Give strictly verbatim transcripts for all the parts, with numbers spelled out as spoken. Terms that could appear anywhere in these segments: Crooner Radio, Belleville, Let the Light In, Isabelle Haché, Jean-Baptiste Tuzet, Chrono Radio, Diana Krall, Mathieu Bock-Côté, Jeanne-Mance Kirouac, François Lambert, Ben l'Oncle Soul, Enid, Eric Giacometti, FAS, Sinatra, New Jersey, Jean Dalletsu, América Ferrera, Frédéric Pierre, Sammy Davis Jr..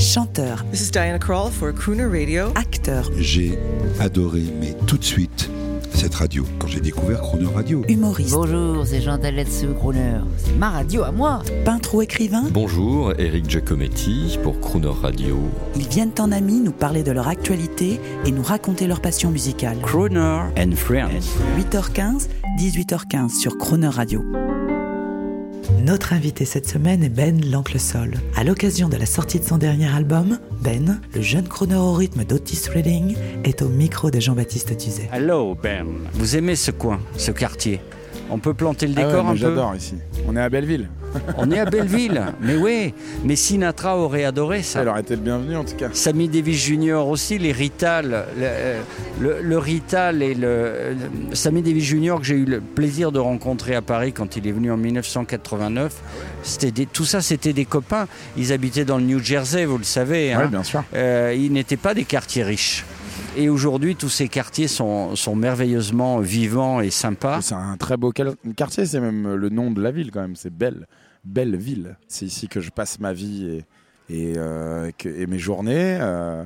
chanteur, This is Diana Krall for Crooner Radio, acteur. J'ai adoré, mais tout de suite, cette radio, quand j'ai découvert Chrono Radio. Humoriste. Bonjour, c'est Jean Dalletsu, Crooner. C'est ma radio à moi. Peintre ou écrivain. Bonjour, Eric Giacometti pour Chrono Radio. Ils viennent en amis nous parler de leur actualité et nous raconter leur passion musicale. Crooner and Friends. huit heures quinze, dix-huit heures quinze sur Chrono Radio. Notre invité cette semaine est Ben l'Oncle Soul. À l'occasion de la sortie de son dernier album, Ben, le jeune crooner au rythme d'Otis Redding, est au micro de Jean-Baptiste Tuzet. Hello Ben, vous aimez ce coin, ce quartier? On peut planter le décor ah ouais, un j'adore peu. J'adore ici. On est à Belleville. On est à Belleville, mais oui. Mais Sinatra aurait adoré ça. Elle aurait été le bienvenu en tout cas. Sammy Davis Junior aussi, les Rital, le, le, le Rital et le, le Sammy Davis Junior que j'ai eu le plaisir de rencontrer à Paris quand il est venu en mille neuf cent quatre-vingt-neuf. C'était des, tout ça, c'était des copains. Ils habitaient dans le New Jersey, vous le savez. Oui, hein. Bien sûr. Euh, ils n'étaient pas des quartiers riches. Et aujourd'hui, tous ces quartiers sont, sont merveilleusement vivants et sympas. C'est un très beau cal- quartier, c'est même le nom de la ville quand même, c'est Belle, Belleville. C'est ici que je passe ma vie et, et, euh, que, et mes journées, euh,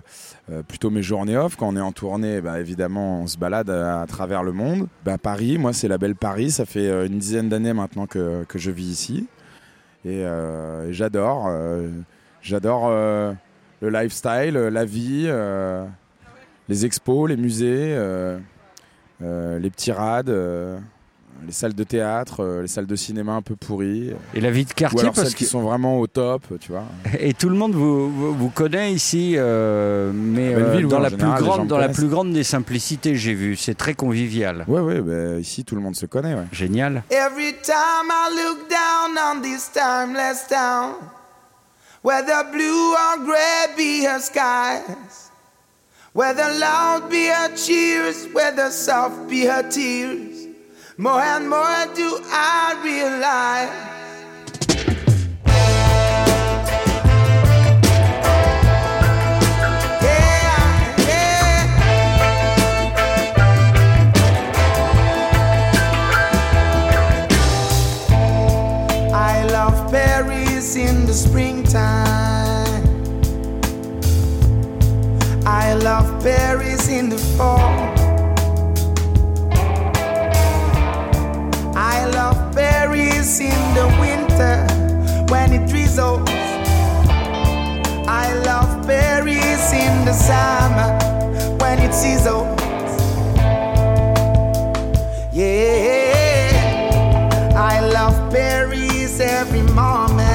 euh, plutôt mes journées off. Quand on est en tournée, bah, évidemment, on se balade à, à travers le monde. Bah, Paris, moi, c'est la belle Paris, ça fait une dizaine d'années maintenant que, que je vis ici. Et euh, j'adore, euh, j'adore euh, le lifestyle, la vie... Euh, les expos, les musées, euh, euh, les petits rades, euh, les salles de théâtre, euh, les salles de cinéma un peu pourries. Et la vie de quartier. Ou alors parce celles que... qui sont vraiment au top, tu vois. Et tout le monde vous, vous, vous connaît ici, euh, mais euh, ville, dans, oui, la, général, plus grande, dans la plus grande des simplicités, j'ai vu. C'est très convivial. Oui, oui, bah, ici tout le monde se connaît. Ouais. Génial. Every time I look down on this timeless town, whether blue or grey be her skies, whether loud be her cheers, whether soft be her tears, more and more do I realize. Yeah, yeah. I love Paris in the springtime. I love Paris in the fall. I love Paris in the winter when it drizzles. I love Paris in the summer when it sizzles. Yeah, I love Paris every moment.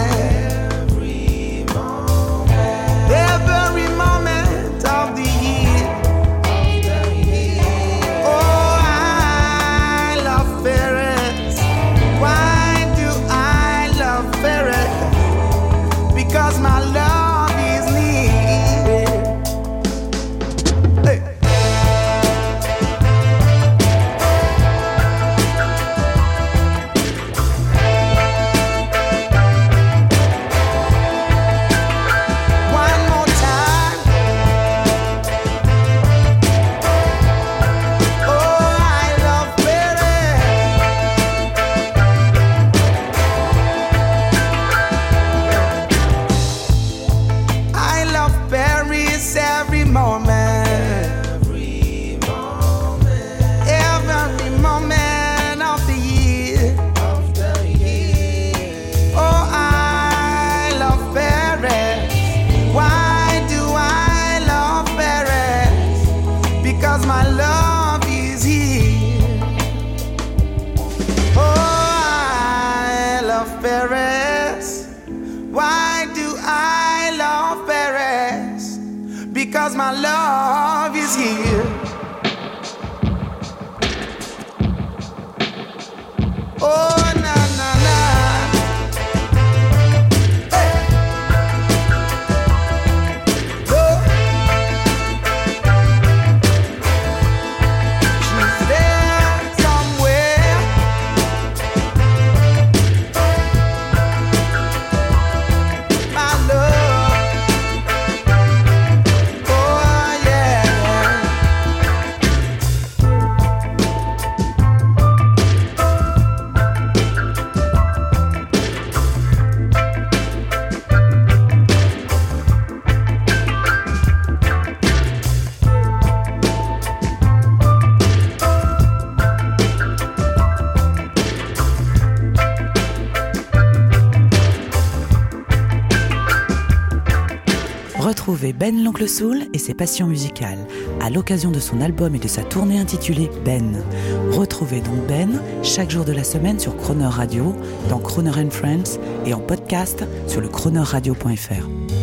Retrouvez Ben l'Oncle Soul et ses passions musicales à l'occasion de son album et de sa tournée intitulée Ben. Retrouvez donc Ben chaque jour de la semaine sur Crooner Radio, dans Crooner and Friends et en podcast sur le chrono radio point f r.